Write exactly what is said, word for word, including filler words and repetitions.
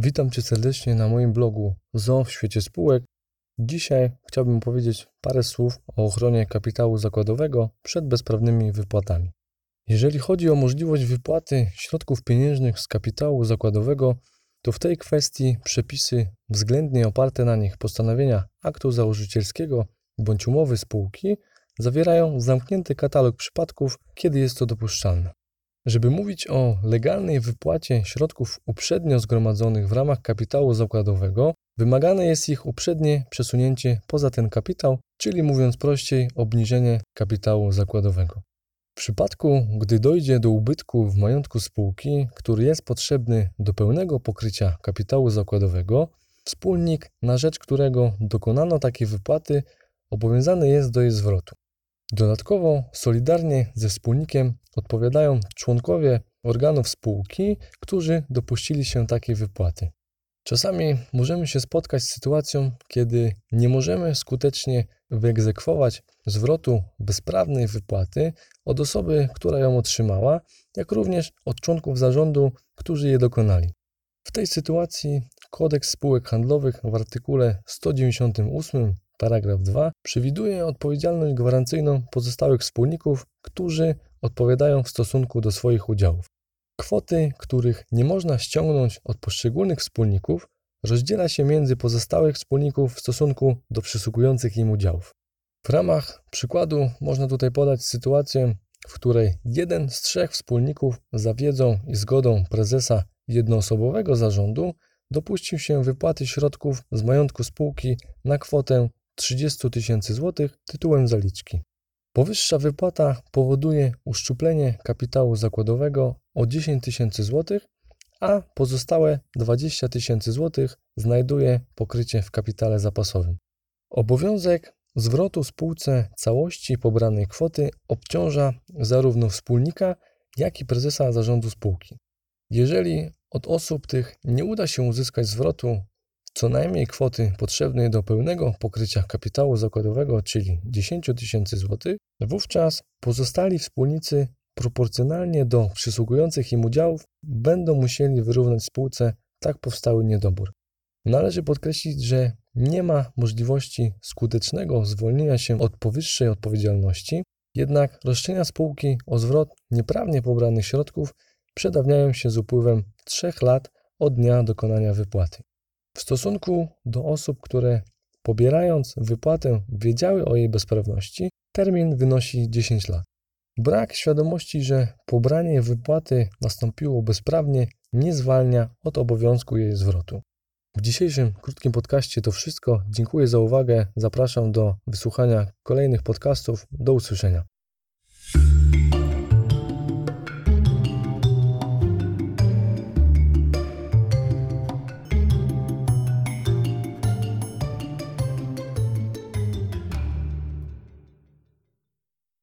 Witam Cię serdecznie na moim blogu Zoo w świecie spółek. Dzisiaj chciałbym powiedzieć parę słów o ochronie kapitału zakładowego przed bezprawnymi wypłatami. Jeżeli chodzi o możliwość wypłaty środków pieniężnych z kapitału zakładowego, to w tej kwestii przepisy względnie oparte na nich postanowienia aktu założycielskiego bądź umowy spółki zawierają zamknięty katalog przypadków, kiedy jest to dopuszczalne. Żeby mówić o legalnej wypłacie środków uprzednio zgromadzonych w ramach kapitału zakładowego, wymagane jest ich uprzednie przesunięcie poza ten kapitał, czyli mówiąc prościej, obniżenie kapitału zakładowego. W przypadku, gdy dojdzie do ubytku w majątku spółki, który jest potrzebny do pełnego pokrycia kapitału zakładowego, wspólnik, na rzecz którego dokonano takiej wypłaty, obowiązany jest do jej zwrotu. Dodatkowo solidarnie ze wspólnikiem odpowiadają członkowie organów spółki, którzy dopuścili się takiej wypłaty. Czasami możemy się spotkać z sytuacją, kiedy nie możemy skutecznie wyegzekwować zwrotu bezprawnej wypłaty od osoby, która ją otrzymała, jak również od członków zarządu, którzy je dokonali. W tej sytuacji Kodeks spółek handlowych w artykule sto dziewięćdziesiątym ósmym paragraf drugi przewiduje odpowiedzialność gwarancyjną pozostałych wspólników, którzy odpowiadają w stosunku do swoich udziałów. Kwoty, których nie można ściągnąć od poszczególnych wspólników, rozdziela się między pozostałych wspólników w stosunku do przysługujących im udziałów. W ramach przykładu można tutaj podać sytuację, w której jeden z trzech wspólników za wiedzą i zgodą prezesa jednoosobowego zarządu dopuścił się wypłaty środków z majątku spółki na kwotę trzydzieści tysięcy złotych tytułem zaliczki. Powyższa wypłata powoduje uszczuplenie kapitału zakładowego o dziesięć tysięcy złotych, a pozostałe dwadzieścia tysięcy złotych znajduje pokrycie w kapitale zapasowym. Obowiązek zwrotu spółce całości pobranej kwoty obciąża zarówno wspólnika, jak i prezesa zarządu spółki. Jeżeli od osób tych nie uda się uzyskać zwrotu co najmniej kwoty potrzebnej do pełnego pokrycia kapitału zakładowego, czyli dziesięć tysięcy złotych, wówczas pozostali wspólnicy proporcjonalnie do przysługujących im udziałów będą musieli wyrównać spółce tak powstały niedobór. Należy podkreślić, że nie ma możliwości skutecznego zwolnienia się od powyższej odpowiedzialności, jednak roszczenia spółki o zwrot nieprawnie pobranych środków przedawniają się z upływem trzech lat od dnia dokonania wypłaty. W stosunku do osób, które pobierając wypłatę wiedziały o jej bezprawności, termin wynosi dziesięć lat. Brak świadomości, że pobranie wypłaty nastąpiło bezprawnie, nie zwalnia od obowiązku jej zwrotu. W dzisiejszym krótkim podcaście to wszystko. Dziękuję za uwagę. Zapraszam do wysłuchania kolejnych podcastów. Do usłyszenia.